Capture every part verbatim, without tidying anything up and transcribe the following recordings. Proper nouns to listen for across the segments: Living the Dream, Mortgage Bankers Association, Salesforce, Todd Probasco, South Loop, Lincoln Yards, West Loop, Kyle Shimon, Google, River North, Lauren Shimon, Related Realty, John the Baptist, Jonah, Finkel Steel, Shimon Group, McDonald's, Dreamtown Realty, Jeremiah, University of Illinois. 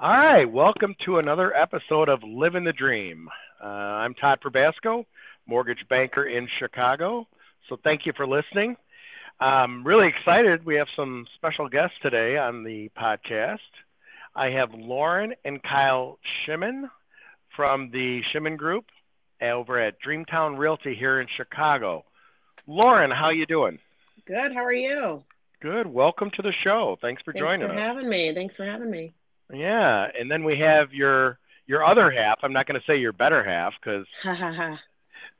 All right, welcome to another episode of Living the Dream. Uh, I'm Todd Probasco, mortgage banker in Chicago. So thank you for listening. I'm really excited. We have some special guests today on the podcast. I have Lauren and Kyle Shimon from the Shimon Group over at Dreamtown Realty here in Chicago. Lauren, how you doing? Good. How are you? Good. Welcome to the show. Thanks for Thanks joining for us. Thanks for having me. Thanks for having me. Yeah, and then we have your your other half. I'm not going to say your better half because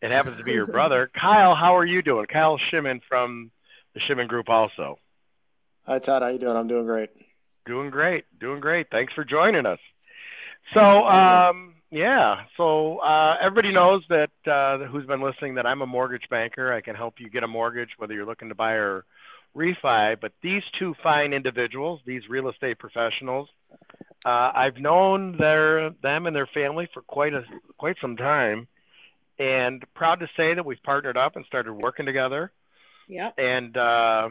it happens to be your brother. Kyle, how are you doing? Kyle Shimon from the Shimon Group also. Hi, Todd. How you doing? I'm doing great. Doing great. Doing great. Thanks for joining us. So, um, yeah, so uh, everybody knows that uh, who's been listening that I'm a mortgage banker. I can help you get a mortgage, whether you're looking to buy or refi. But these two fine individuals, these real estate professionals, Uh, I've known their them and their family for quite a quite some time, and proud to say that we've partnered up and started working together. Yeah. And uh,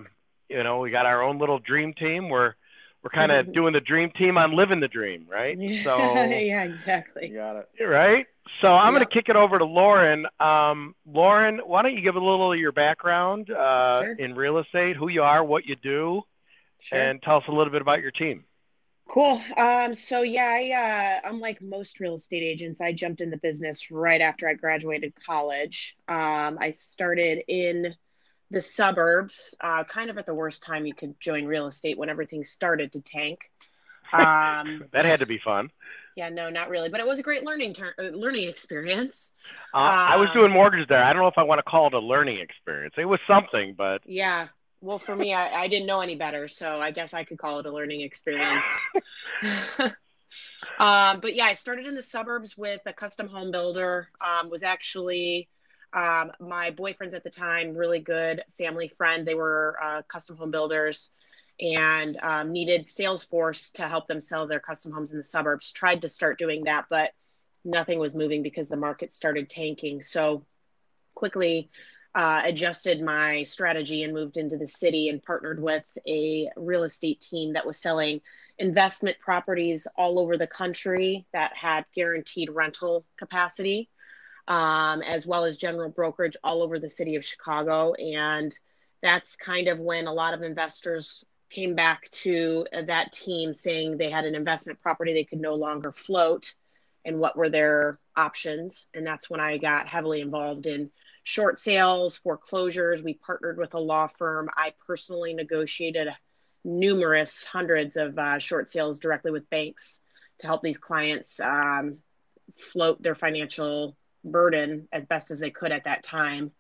you know, we got our own little dream team. We're we're kind of doing the dream team on living the dream, right? Yeah. So yeah, exactly. You got it. Right. So I'm yeah. going to kick it over to Lauren. Um, Lauren, why don't you give a little of your background uh, sure. in real estate, who you are, what you do, sure. and tell us a little bit about your team. Cool. Um, so yeah, I, uh, unlike most real estate agents, I jumped in the business right after I graduated college. Um, I started in the suburbs, uh, kind of at the worst time you could join real estate when everything started to tank. Um, that had to be fun. Yeah, no, not really. But it was a great learning ter- learning experience. Uh, um, I was doing mortgage there. I don't know if I want to call it a learning experience. It was something, but yeah. Well, for me, I, I didn't know any better, so I guess I could call it a learning experience. um, but yeah, I started in the suburbs with a custom home builder. Um, was actually um, my boyfriend's at the time, really good family friend. They were uh, custom home builders and um, needed Salesforce to help them sell their custom homes in the suburbs. Tried to start doing that, but nothing was moving because the market started tanking. So quickly Uh, adjusted my strategy and moved into the city and partnered with a real estate team that was selling investment properties all over the country that had guaranteed rental capacity, um, as well as general brokerage all over the city of Chicago. And that's kind of when a lot of investors came back to that team saying they had an investment property they could no longer float and what were their options. And that's when I got heavily involved in short sales, foreclosures. We partnered with a law firm. I personally negotiated numerous hundreds of uh, short sales directly with banks to help these clients um, float their financial burden as best as they could at that time.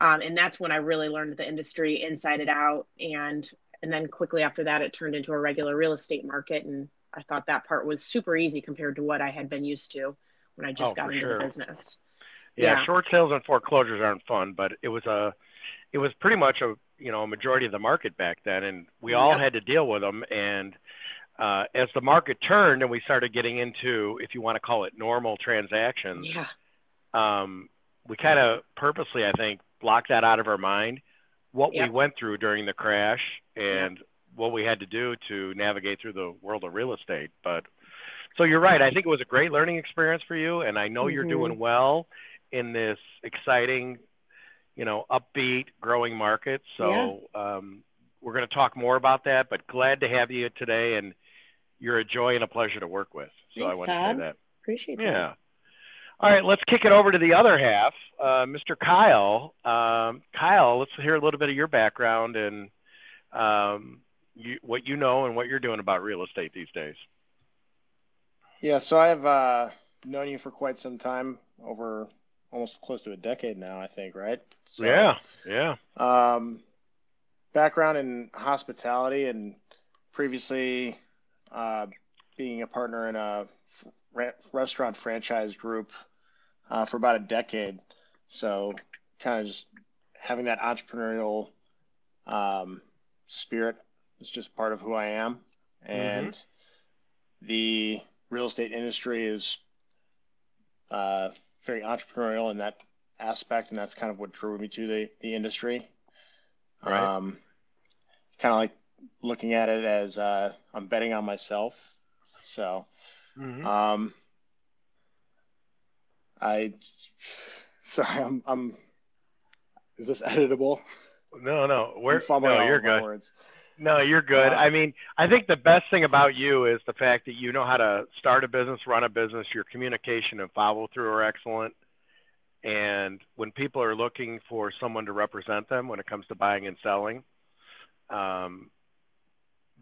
Um, and that's when I really learned the industry inside and out. And, and then quickly after that, it turned into a regular real estate market. And I thought that part was super easy compared to what I had been used to when I just oh, got into sure. the business. Yeah, yeah, short sales and foreclosures aren't fun, but it was a, it was pretty much a you know majority of the market back then, and we all yep. had to deal with them. And uh, as the market turned, and we started getting into, if you want to call it, normal transactions, yeah. um, we kind of purposely, I think, blocked that out of our mind. What yep. we went through during the crash and yep. what we had to do to navigate through the world of real estate. But so you're right. I think it was a great learning experience for you, and I know mm-hmm. you're doing well in this exciting, you know, upbeat, growing market. So yeah. um, we're going to talk more about that, but glad to have you today. And you're a joy and a pleasure to work with. So Thanks, I want Todd. to say that. Appreciate yeah. that. Yeah. All right, let's kick it over to the other half, uh, Mister Kyle. Um, Kyle, let's hear a little bit of your background and um, you, what you know and what you're doing about real estate these days. Yeah, so I've uh, known you for quite some time, over almost close to a decade now, I think, right? So, yeah, yeah. Um, background in hospitality and previously uh, being a partner in a f- restaurant franchise group uh, for about a decade. So kind of just having that entrepreneurial um, spirit is just part of who I am. And mm-hmm. the real estate industry is uh, – very entrepreneurial in that aspect, and that's kind of what drew me to the, the industry. Right. Um, kind of like looking at it as uh, I'm betting on myself. So, mm-hmm. um, I, sorry, I'm, I'm, is this editable? No, no, we're, no, you're good. Words. No, you're good. Uh, I mean, I think the best thing about you is the fact that you know how to start a business, run a business, your communication and follow through are excellent. And when people are looking for someone to represent them when it comes to buying and selling, um,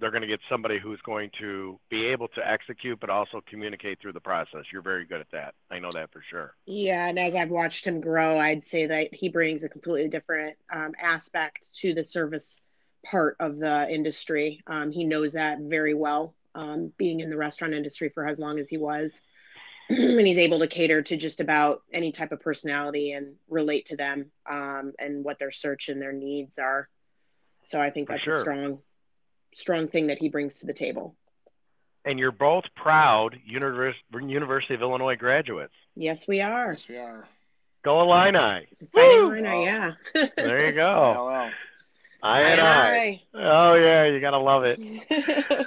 they're going to get somebody who's going to be able to execute, but also communicate through the process. You're very good at that. I know that for sure. Yeah. And as I've watched him grow, I'd say that he brings a completely different um, aspect to the service part of the industry. Um, he knows that very well, um, being in the restaurant industry for as long as he was. And he's able to cater to just about any type of personality and relate to them um, and what their search and their needs are. So I think that's sure. a strong, strong thing that he brings to the table. And you're both proud univers- University of Illinois graduates. Yes, we are. Yes, we are. Go Illini. Go Illini, yeah. There you go. I and I. Oh, yeah, you got to love it.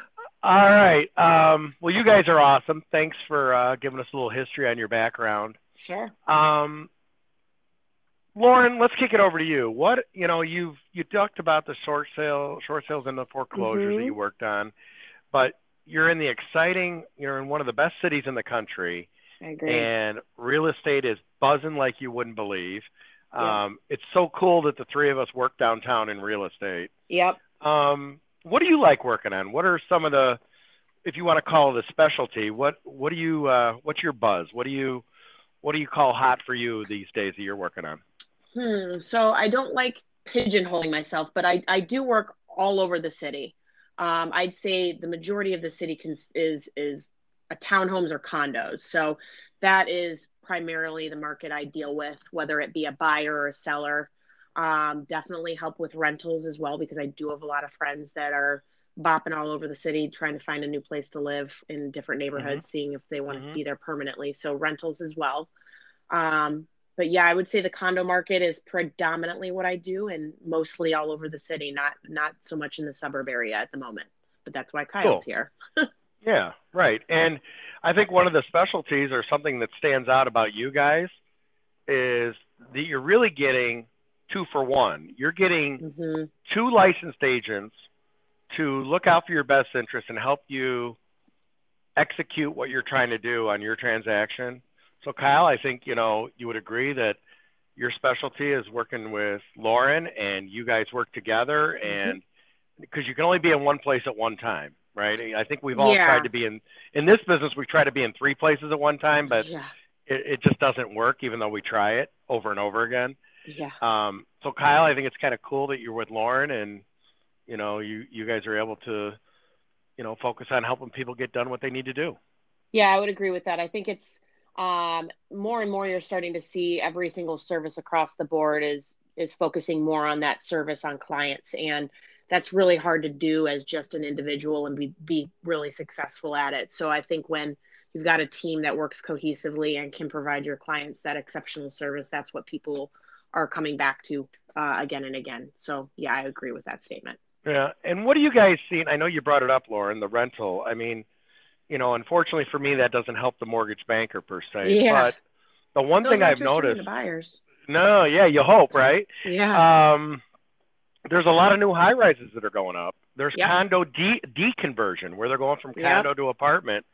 All right. Um, well, you guys are awesome. Thanks for uh, giving us a little history on your background. Sure. Um, Lauren, let's kick it over to you. What you know, you've you talked about the short sale, short sales, and the foreclosures mm-hmm. that you worked on, but you're in the exciting. You're in one of the best cities in the country. I agree. And real estate is buzzing like you wouldn't believe. Yeah. Um, it's so cool that the three of us work downtown in real estate. Yep. Um, What do you like working on? What are some of the, if you want to call it a specialty, what, what do you, uh, what's your buzz? What do you, what do you call hot for you these days that you're working on? Hmm. So I don't like pigeonholing myself, but I, I do work all over the city. Um, I'd say the majority of the city can, is, is a townhomes or condos. So that is primarily the market I deal with, whether it be a buyer or a seller. Um, definitely help with rentals as well, because I do have a lot of friends that are bopping all over the city trying to find a new place to live in different neighborhoods, mm-hmm. seeing if they want mm-hmm. to be there permanently. So rentals as well. Um, but yeah, I would say the condo market is predominantly what I do, and mostly all over the city, not not so much in the suburb area at the moment. But that's why Kyle's cool. here. Yeah, right. And I think one of the specialties or something that stands out about you guys is that you're really getting two for one. You're getting mm-hmm. two licensed agents to look out for your best interests and help you execute what you're trying to do on your transaction. So Kyle, I think, you know, you would agree that your specialty is working with Lauren, and you guys work together, and because mm-hmm. you can only be in one place at one time, right? I think we've all yeah. tried to be in, in this business, we try to be in three places at one time, but yeah. it, it just doesn't work, even though we try it over and over again. Yeah. Um, so Kyle, I think it's kind of cool that you're with Lauren, and, you know, you, you guys are able to, you know, focus on helping people get done what they need to do. Yeah, I would agree with that. I think it's um, more and more you're starting to see every single service across the board is, is focusing more on that service on clients. And that's really hard to do as just an individual and be, be really successful at it. So I think when you've got a team that works cohesively and can provide your clients that exceptional service, that's what people are coming back to uh, again and again. So yeah, I agree with that statement. Yeah. And what do you guys see? I know you brought it up, Lauren, the rental. I mean, you know, unfortunately for me, that doesn't help the mortgage banker per se, yeah. but the one Those thing I've noticed, buyers. no, yeah, you hope, right? Yeah. Um, there's a lot of new high rises that are going up. There's yep. condo de- deconversion where they're going from condo yep. to apartment.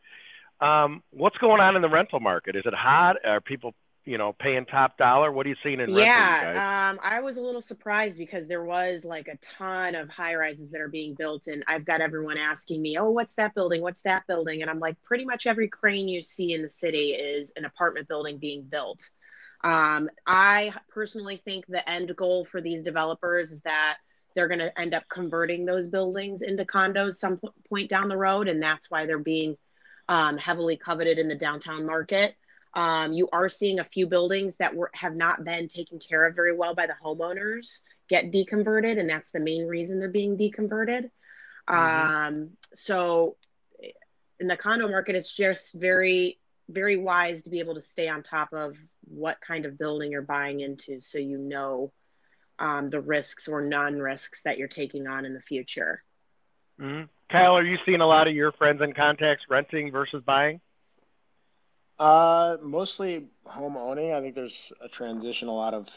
Um, what's going on in the rental market? Is it hot? Are people, you know, paying top dollar? What are you seeing in rental? Yeah, um, I was a little surprised because there was like a ton of high rises that are being built, and I've got everyone asking me, "Oh, what's that building? What's that building?" And I'm like, pretty much every crane you see in the city is an apartment building being built. Um, I personally think the end goal for these developers is that they're going to end up converting those buildings into condos some point down the road, and that's why they're being um, heavily coveted in the downtown market. Um, you are seeing a few buildings that were, have not been taken care of very well by the homeowners get deconverted, and that's the main reason they're being deconverted. Mm-hmm. Um, so in the condo market, it's just very, very wise to be able to stay on top of what kind of building you're buying into, so you know um, the risks or non-risks that you're taking on in the future. Mm-hmm. Kyle, are you seeing a lot of your friends and contacts renting versus buying? Uh, mostly home owning. I think there's a transition, a lot of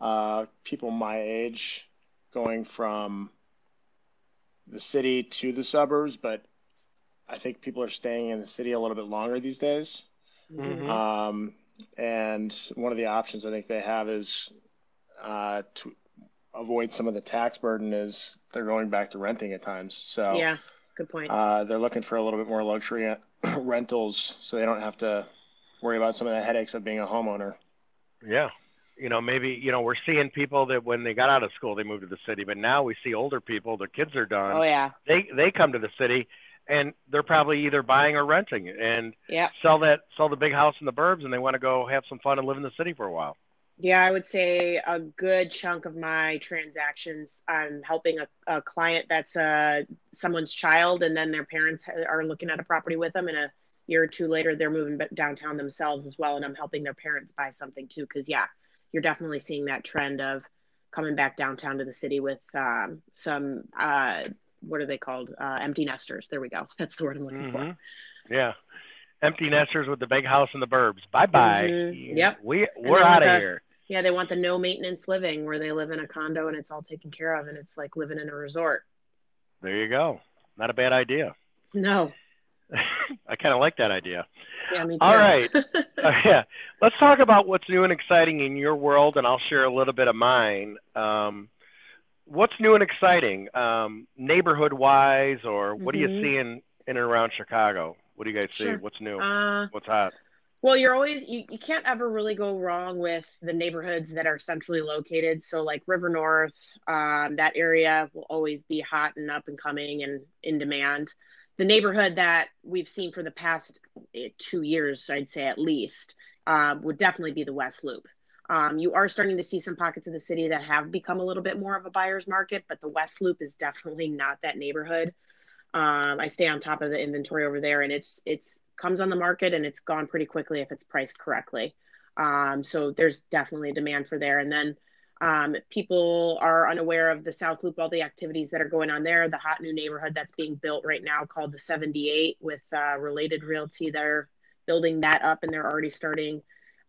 uh, people my age going from the city to the suburbs, but I think people are staying in the city a little bit longer these days. Mm-hmm. Um, and one of the options I think they have is uh, to avoid some of the tax burden is they're going back to renting at times. So yeah, good point. Uh, they're looking for a little bit more luxury rentals so they don't have to worry about some of the headaches of being a homeowner. Yeah. You know, maybe, you know, we're seeing people that when they got out of school, they moved to the city, but now we see older people, their kids are done. Oh yeah. They, they come to the city and they're probably either buying or renting and yeah. sell that, sell the big house in the burbs and they want to go have some fun and live in the city for a while. Yeah, I would say a good chunk of my transactions, I'm helping a, a client that's uh, someone's child, and then their parents are looking at a property with them, and a year or two later, they're moving downtown themselves as well, and I'm helping their parents buy something too, because, yeah, you're definitely seeing that trend of coming back downtown to the city with um, some, uh, what are they called, uh, empty nesters. There we go. That's the word I'm looking mm-hmm. for. Yeah. Empty nesters with the big house in the burbs. Bye-bye. Mm-hmm. Yep. We, we're out of here. Yeah, they want the no-maintenance living where they live in a condo and it's all taken care of, and it's like living in a resort. There you go. Not a bad idea. No. I kind of like that idea. Yeah, me too. All right. uh, yeah. Let's talk about what's new and exciting in your world, and I'll share a little bit of mine. Um, what's new and exciting, um, neighborhood-wise, or what mm-hmm. are you seeing in and around Chicago? What do you guys sure. see? What's new? Uh, what's hot? Well, you're always, you, you can't ever really go wrong with the neighborhoods that are centrally located. So like River North, um, that area will always be hot and up and coming and in demand. The neighborhood that we've seen for the past two years, I'd say at least, uh, would definitely be the West Loop. Um, you are starting to see some pockets of the city that have become a little bit more of a buyer's market, but the West Loop is definitely not that neighborhood. Um, I stay on top of the inventory over there, and it's it's comes on the market and it's gone pretty quickly if it's priced correctly. Um, so there's definitely a demand for there. And then um, people are unaware of the South Loop, all the activities that are going on there, the hot new neighborhood that's being built right now called the seventy-eight with uh, Related Realty. They're building that up and they're already starting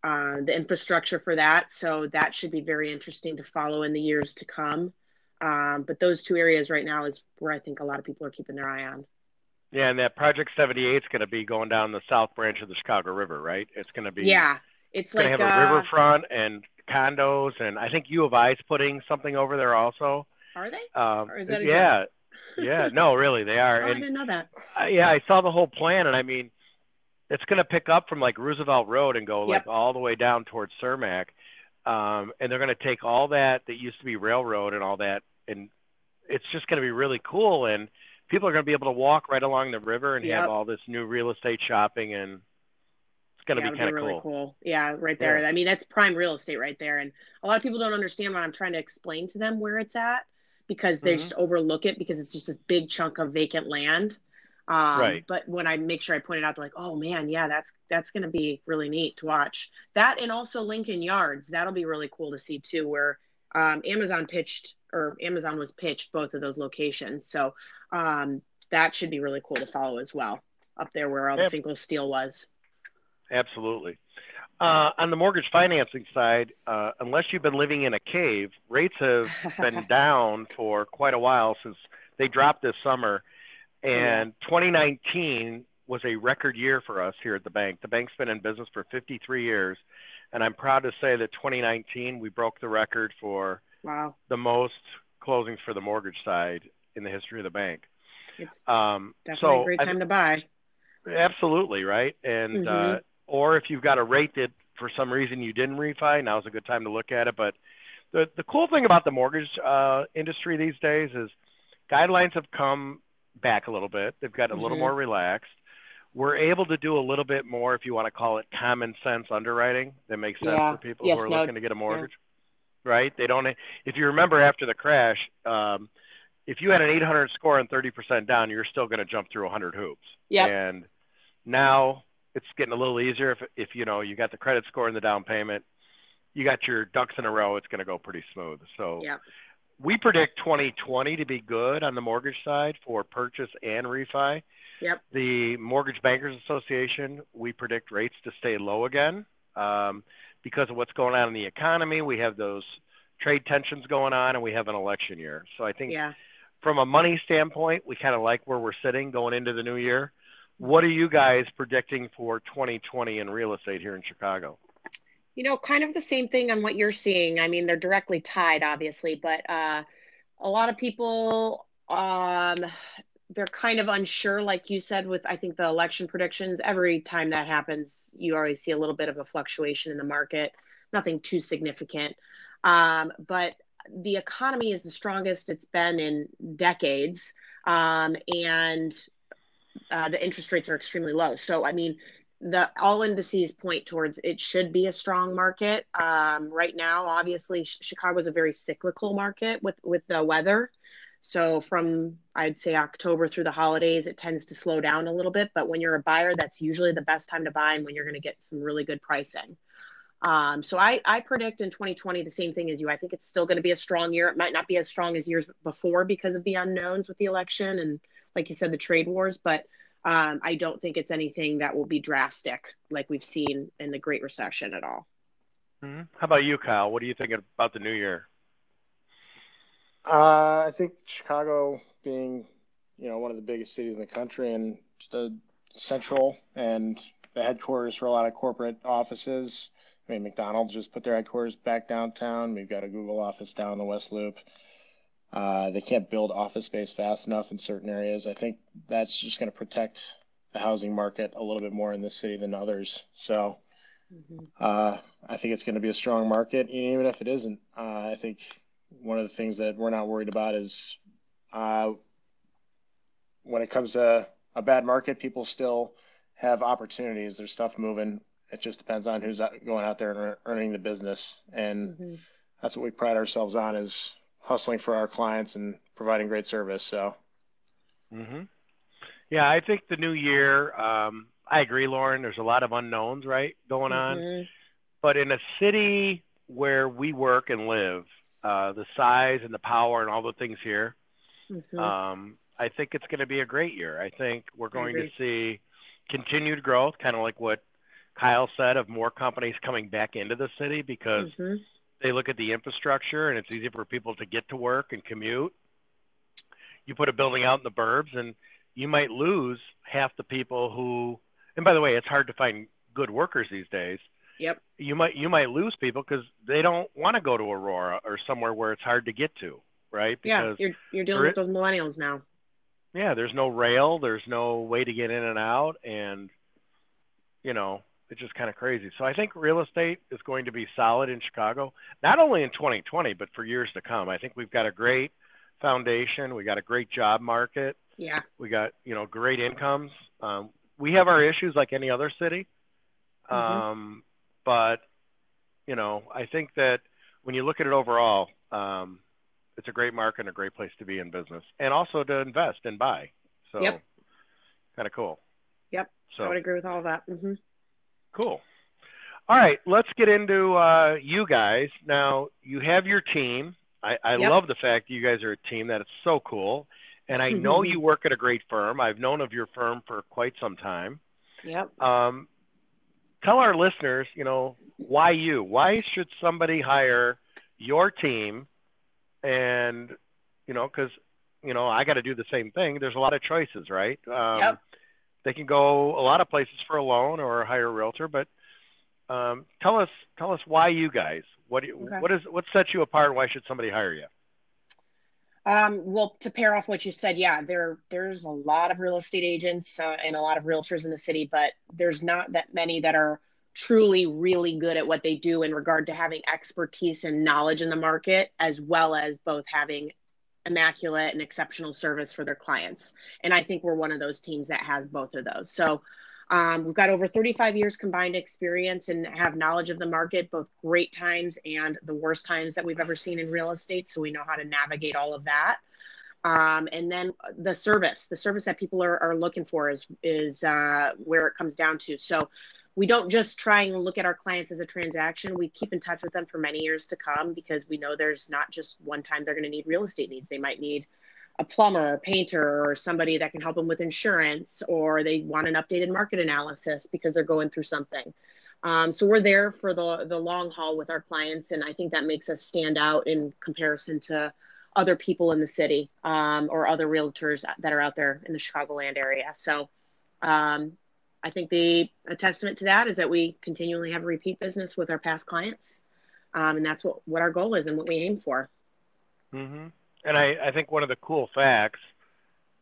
uh, the infrastructure for that. So that should be very interesting to follow in the years to come. Um, but those two areas right now is where I think a lot of people are keeping their eye on. Yeah, and that Project seventy-eight is going to be going down the south branch of the Chicago River, right? It's going to be yeah, it's, it's like going to have uh, a riverfront and condos, and I think U of I is putting something over there also. Are they? Um, or is that a yeah, yeah, no, really, they are. Oh, and, I didn't know that. Uh, yeah, I saw the whole plan, and I mean, it's going to pick up from like Roosevelt Road and go yep. like all the way down towards Cermak, um, and they're going to take all that that used to be railroad and all that, and it's just going to be really cool and. People are going to be able to walk right along the river and yep. have all this new real estate shopping, and it's going to yeah, be kind of really cool. cool. Yeah, right there. Yeah. I mean, that's prime real estate right there. And a lot of people don't understand when I'm trying to explain to them where it's at because they mm-hmm. just overlook it because it's just this big chunk of vacant land. Um, right. But when I make sure I point it out, they're like, oh, man, yeah, that's that's going to be really neat to watch. That and also Lincoln Yards. That'll be really cool to see, too, where um, Amazon pitched or Amazon was pitched both of those locations. So um that should be really cool to follow as well up there where all the yep. Finkel Steel was. Absolutely. Uh on the mortgage financing side, uh unless you've been living in a cave, rates have been down for quite a while since they dropped this summer, and twenty nineteen was a record year for us here at the bank. The bank's been in business for fifty-three years, and I'm proud to say that twenty nineteen we broke the record for wow. the most closings for the mortgage side in the history of the bank. It's um, definitely so a great time I, to buy. Absolutely, right? And mm-hmm. uh, or if you've got a rate that for some reason you didn't refi, now's a good time to look at it. But the, the cool thing about the mortgage uh, industry these days is guidelines have come back a little bit. They've got a mm-hmm. little more relaxed. We're able to do a little bit more, if you want to call it common sense underwriting, that makes sense yeah. for people yes, who are no, looking to get a mortgage, yeah. right? They don't. If you remember after the crash, um, if you had an eight hundred score and thirty percent down, you're still going to jump through one hundred hoops. Yeah. And now it's getting a little easier. If, if, you know, you got the credit score and the down payment, you got your ducks in a row, it's going to go pretty smooth. So yep. we predict twenty twenty to be good on the mortgage side for purchase and refi. Yep. The Mortgage Bankers Association, we predict rates to stay low again um, because of what's going on in the economy. We have those trade tensions going on, and we have an election year. So I think yeah. from a money standpoint, we kind of like where we're sitting going into the new year. What are you guys predicting for twenty twenty in real estate here in Chicago? You know, kind of the same thing on what you're seeing. I mean, they're directly tied, obviously, but uh, a lot of people, um, they're kind of unsure, like you said, with, I think, the election predictions. Every time that happens, you always see a little bit of a fluctuation in the market, nothing too significant. Um, but the economy is the strongest it's been in decades, um, and uh, the interest rates are extremely low. So, I mean, the all indices point towards it should be a strong market. Um, right now, obviously, Chicago is a very cyclical market with, with the weather. So from, I'd say, October through the holidays, it tends to slow down a little bit. But when you're a buyer, that's usually the best time to buy and when you're going to get some really good pricing. Um, so I, I predict in twenty twenty the same thing as you. I think it's still going to be a strong year. It might not be as strong as years before because of the unknowns with the election and, like you said, the trade wars. But Um, I don't think it's anything that will be drastic like we've seen in the Great Recession at all. Mm-hmm. How about you, Kyle? What are you thinking about the new year? Uh, I think Chicago being, you know, one of the biggest cities in the country and the central and the headquarters for a lot of corporate offices. I mean, McDonald's just put their headquarters back downtown. We've got a Google office down in the West Loop. Uh, they can't build office space fast enough in certain areas. I think that's just going to protect the housing market a little bit more in this city than others. So mm-hmm. uh, I think it's going to be a strong market, even if it isn't. Uh, I think one of the things that we're not worried about is uh, when it comes to a bad market, people still have opportunities. There's stuff moving. It just depends on who's going out there and earning the business. And mm-hmm. that's what we pride ourselves on is hustling for our clients and providing great service. So, mm-hmm. yeah, I think the new year, um, I agree, Lauren, there's a lot of unknowns, right, going mm-hmm. on. But in a city where we work and live, uh, the size and the power and all the things here, mm-hmm. um, I think it's going to be a great year. I think we're going to see continued growth, kind of like what Kyle said, of more companies coming back into the city because mm-hmm. they look at the infrastructure and it's easy for people to get to work and commute. You put a building out in the burbs and you might lose half the people who, and by the way, it's hard to find good workers these days. Yep. You might, you might lose people because they don't want to go to Aurora or somewhere where it's hard to get to. Right. Because yeah. You're, you're dealing with those millennials now. Yeah. There's no rail. There's no way to get in and out. And you know, it's just kind of crazy. So I think real estate is going to be solid in Chicago, not only in twenty twenty, but for years to come. I think we've got a great foundation. We got a great job market. Yeah. We got, you know, great incomes. Um, we have our issues like any other city. Um, mm-hmm. But, you know, I think that when you look at it overall, um, it's a great market and a great place to be in business and also to invest and buy. So yep. kind of cool. Yep. So I would agree with all of that. Mm-hmm. Cool. All right, let's get into uh, you guys. Now, you have your team. I, I yep. love the fact that you guys are a team. That is so cool. And I know you work at a great firm. I've known of your firm for quite some time. Yep. Um, tell our listeners, you know, why you? Why should somebody hire your team? And, you know, because, you know, I got to do the same thing. There's a lot of choices, right? Um, yep. They can go a lot of places for a loan or hire a realtor, but um, tell us tell us why you guys. What do you, okay. what is what sets you apart? Why should somebody hire you? Um, well, to pair off what you said, yeah, there there's a lot of real estate agents uh, and a lot of realtors in the city, but there's not that many that are truly really good at what they do in regard to having expertise and knowledge in the market, as well as both having immaculate and exceptional service for their clients. And I think we're one of those teams that has both of those. So um, we've got over thirty-five years combined experience and have knowledge of the market, both great times and the worst times that we've ever seen in real estate. So we know how to navigate all of that. Um, and then the service, the service that people are, are looking for is, is uh, where it comes down to. So we don't just try and look at our clients as a transaction. We keep in touch with them for many years to come, because we know there's not just one time they're going to need real estate needs. They might need a plumber, a painter, or somebody that can help them with insurance, or they want an updated market analysis because they're going through something. Um, so we're there for the, the long haul with our clients. And I think that makes us stand out in comparison to other people in the city, um, or other realtors that are out there in the Chicagoland area. So um, I think the a testament to that is that we continually have repeat business with our past clients. Um, and that's what, what our goal is and what we aim for. Mm-hmm. And I, I think one of the cool facts,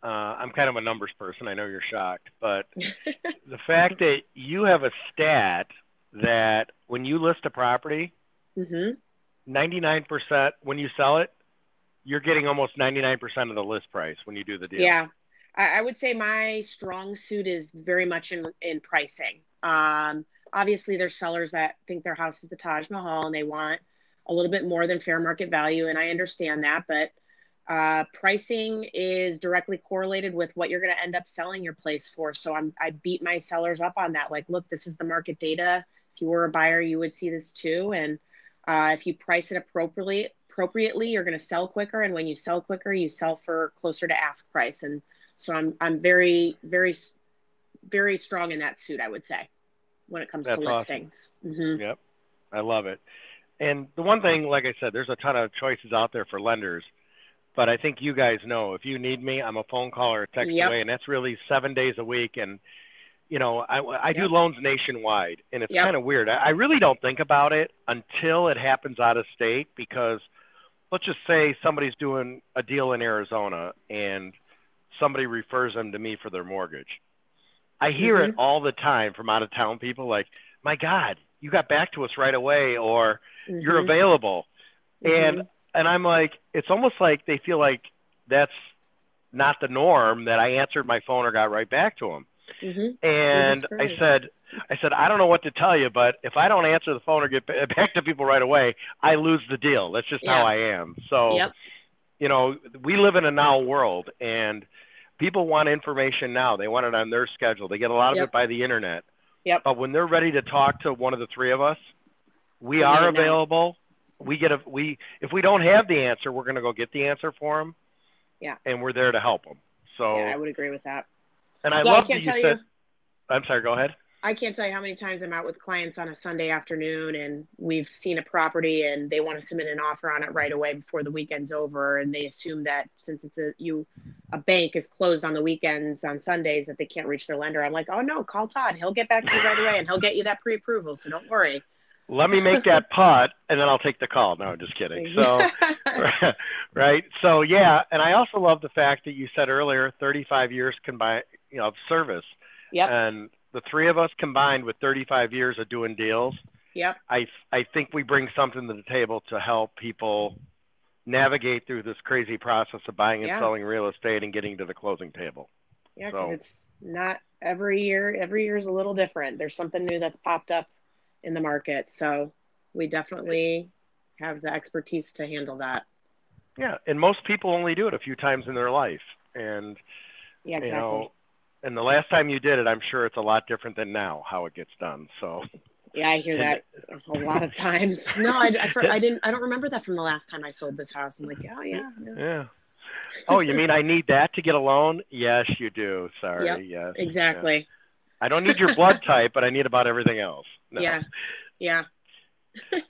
uh, I'm kind of a numbers person. I know you're shocked, but the fact that you have a stat that when you list a property, mm-hmm. ninety-nine percent, when you sell it, you're getting almost ninety-nine percent of the list price when you do the deal. Yeah. I, I would say my strong suit is very much in, in pricing. Um, obviously there's sellers that think their house is the Taj Mahal and they want a little bit more than fair market value. And I understand that, but Uh, pricing is directly correlated with what you're going to end up selling your place for. So I'm, I beat my sellers up on that. Like, look, this is the market data. If you were a buyer, you would see this too. And uh, if you price it appropriately, appropriately, you're going to sell quicker. And when you sell quicker, you sell for closer to ask price. And so I'm, I'm very, very, very strong in that suit, I would say, when it comes That's to awesome. listings. Mm-hmm. Yep. I love it. And the one thing, like I said, there's a ton of choices out there for lenders. But I think you guys know, if you need me, I'm a phone call or a text yep. away, and that's really seven days a week. And, you know, I, I do yep. loans nationwide, and it's yep. kind of weird. I, I really don't think about it until it happens out of state, because let's just say somebody's doing a deal in Arizona, and somebody refers them to me for their mortgage. I hear mm-hmm. it all the time from out-of-town people, like, my God, you got back to us right away, or mm-hmm. you're available. Mm-hmm. And And I'm like, it's almost like they feel like that's not the norm, that I answered my phone or got right back to them. Mm-hmm. And I said, I said, I don't know what to tell you, but if I don't answer the phone or get back to people right away, I lose the deal. That's just yeah. how I am. So, yep. you know, we live in a now world, and people want information now. They want it on their schedule. They get a lot of yep. it by the internet. Yep. But when they're ready to talk to one of the three of us, we are yeah, available. Now. We get a, we, if we don't have the answer, we're going to go get the answer for them. Yeah. And we're there to help them. So yeah, I would agree with that. And I yeah, love I can't that you tell said, you, I'm sorry, go ahead. I can't tell you how many times I'm out with clients on a Sunday afternoon, and we've seen a property and they want to submit an offer on it right away before the weekend's over. And they assume that since it's a, you, a bank is closed on the weekends on Sundays, that they can't reach their lender. I'm like, oh no, call Todd. He'll get back to you right away, and he'll get you that pre-approval. So don't worry. Let me make that putt, and then I'll take the call. No, I'm just kidding. So, right. So, yeah. And I also love the fact that you said earlier, thirty-five years combined, you know, of service. Yep. And the three of us combined with thirty-five years of doing deals. Yep. I, I think we bring something to the table to help people navigate through this crazy process of buying and yeah. selling real estate and getting to the closing table. Yeah, because so. It's not every year. Every year is a little different. There's something new that's popped up in the market. So we definitely have the expertise to handle that. Yeah. And most people only do it a few times in their life. And, yeah, exactly. you know, and the last time you did it, I'm sure it's a lot different than now, how it gets done. So yeah, I hear that a lot of times. No, I, I, I didn't, I don't remember that from the last time I sold this house. I'm like, oh yeah. Yeah. yeah. Oh, you mean I need that to get a loan? Yes, you do. Sorry. Yep, yes. Exactly. Yes. I don't need your blood type, but I need about everything else. No. Yeah. Yeah.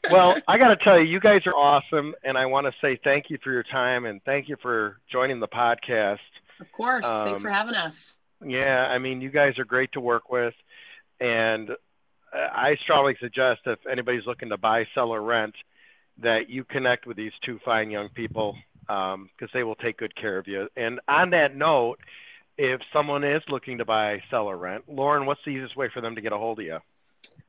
Well, I got to tell you, you guys are awesome. And I want to say thank you for your time, and thank you for joining the podcast. Of course. Um, Thanks for having us. Yeah. I mean, you guys are great to work with. And I strongly suggest, if anybody's looking to buy, sell, or rent, that you connect with these two fine young people, because um, they will take good care of you. And on that note, if someone is looking to buy, sell, or rent, Lauren, what's the easiest way for them to get a hold of you?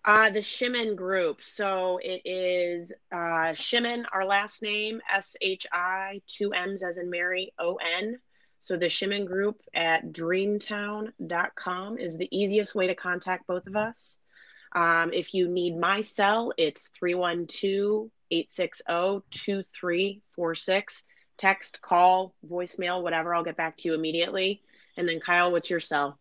Uh, the Shimon Group. So it is uh, Shimon, our last name, S H I, two M's as in Mary, O N. So the Shimon Group at dreamtown dot com is the easiest way to contact both of us. Um, if you need my cell, it's three one two, eight six zero, two three four six. Text, call, voicemail, whatever. I'll get back to you immediately. And then Kyle, what's your cell?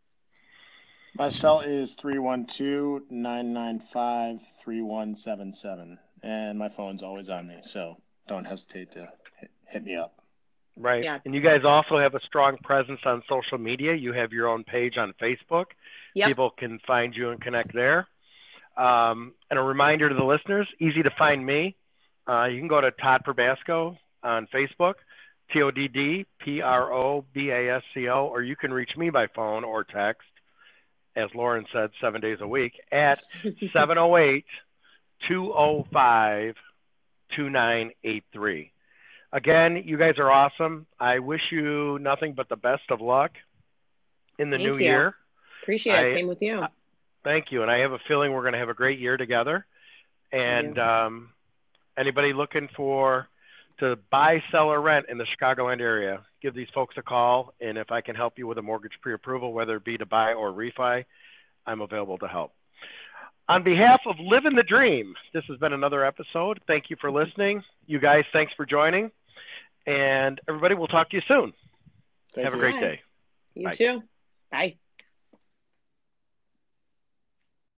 My cell is three one two, nine nine five, three one seven seven, and my phone's always on me, so don't hesitate to hit me up. Right. Yeah. And you guys also have a strong presence on social media. You have your own page on Facebook. Yep. People can find you and connect there. Um, and a reminder to the listeners, easy to find me. Uh, you can go to Todd Probasco on Facebook, T O D D P R O B A S C O, or you can reach me by phone or text, as Lauren said, seven days a week, at seven oh eight, two oh five, two nine eight three. Again, you guys are awesome. I wish you nothing but the best of luck in the new year. Appreciate it. Same with you. Uh, thank you. And I have a feeling we're going to have a great year together. And um, anybody looking for to buy, sell, or rent in the Chicagoland area, give these folks a call. And if I can help you with a mortgage pre-approval, whether it be to buy or refi, I'm available to help. On behalf of Living the Dream, this has been another episode. Thank you for listening. You guys, thanks for joining. And everybody, we'll talk to you soon. Thank Have you. a great Bye. day. You Bye. too. Bye.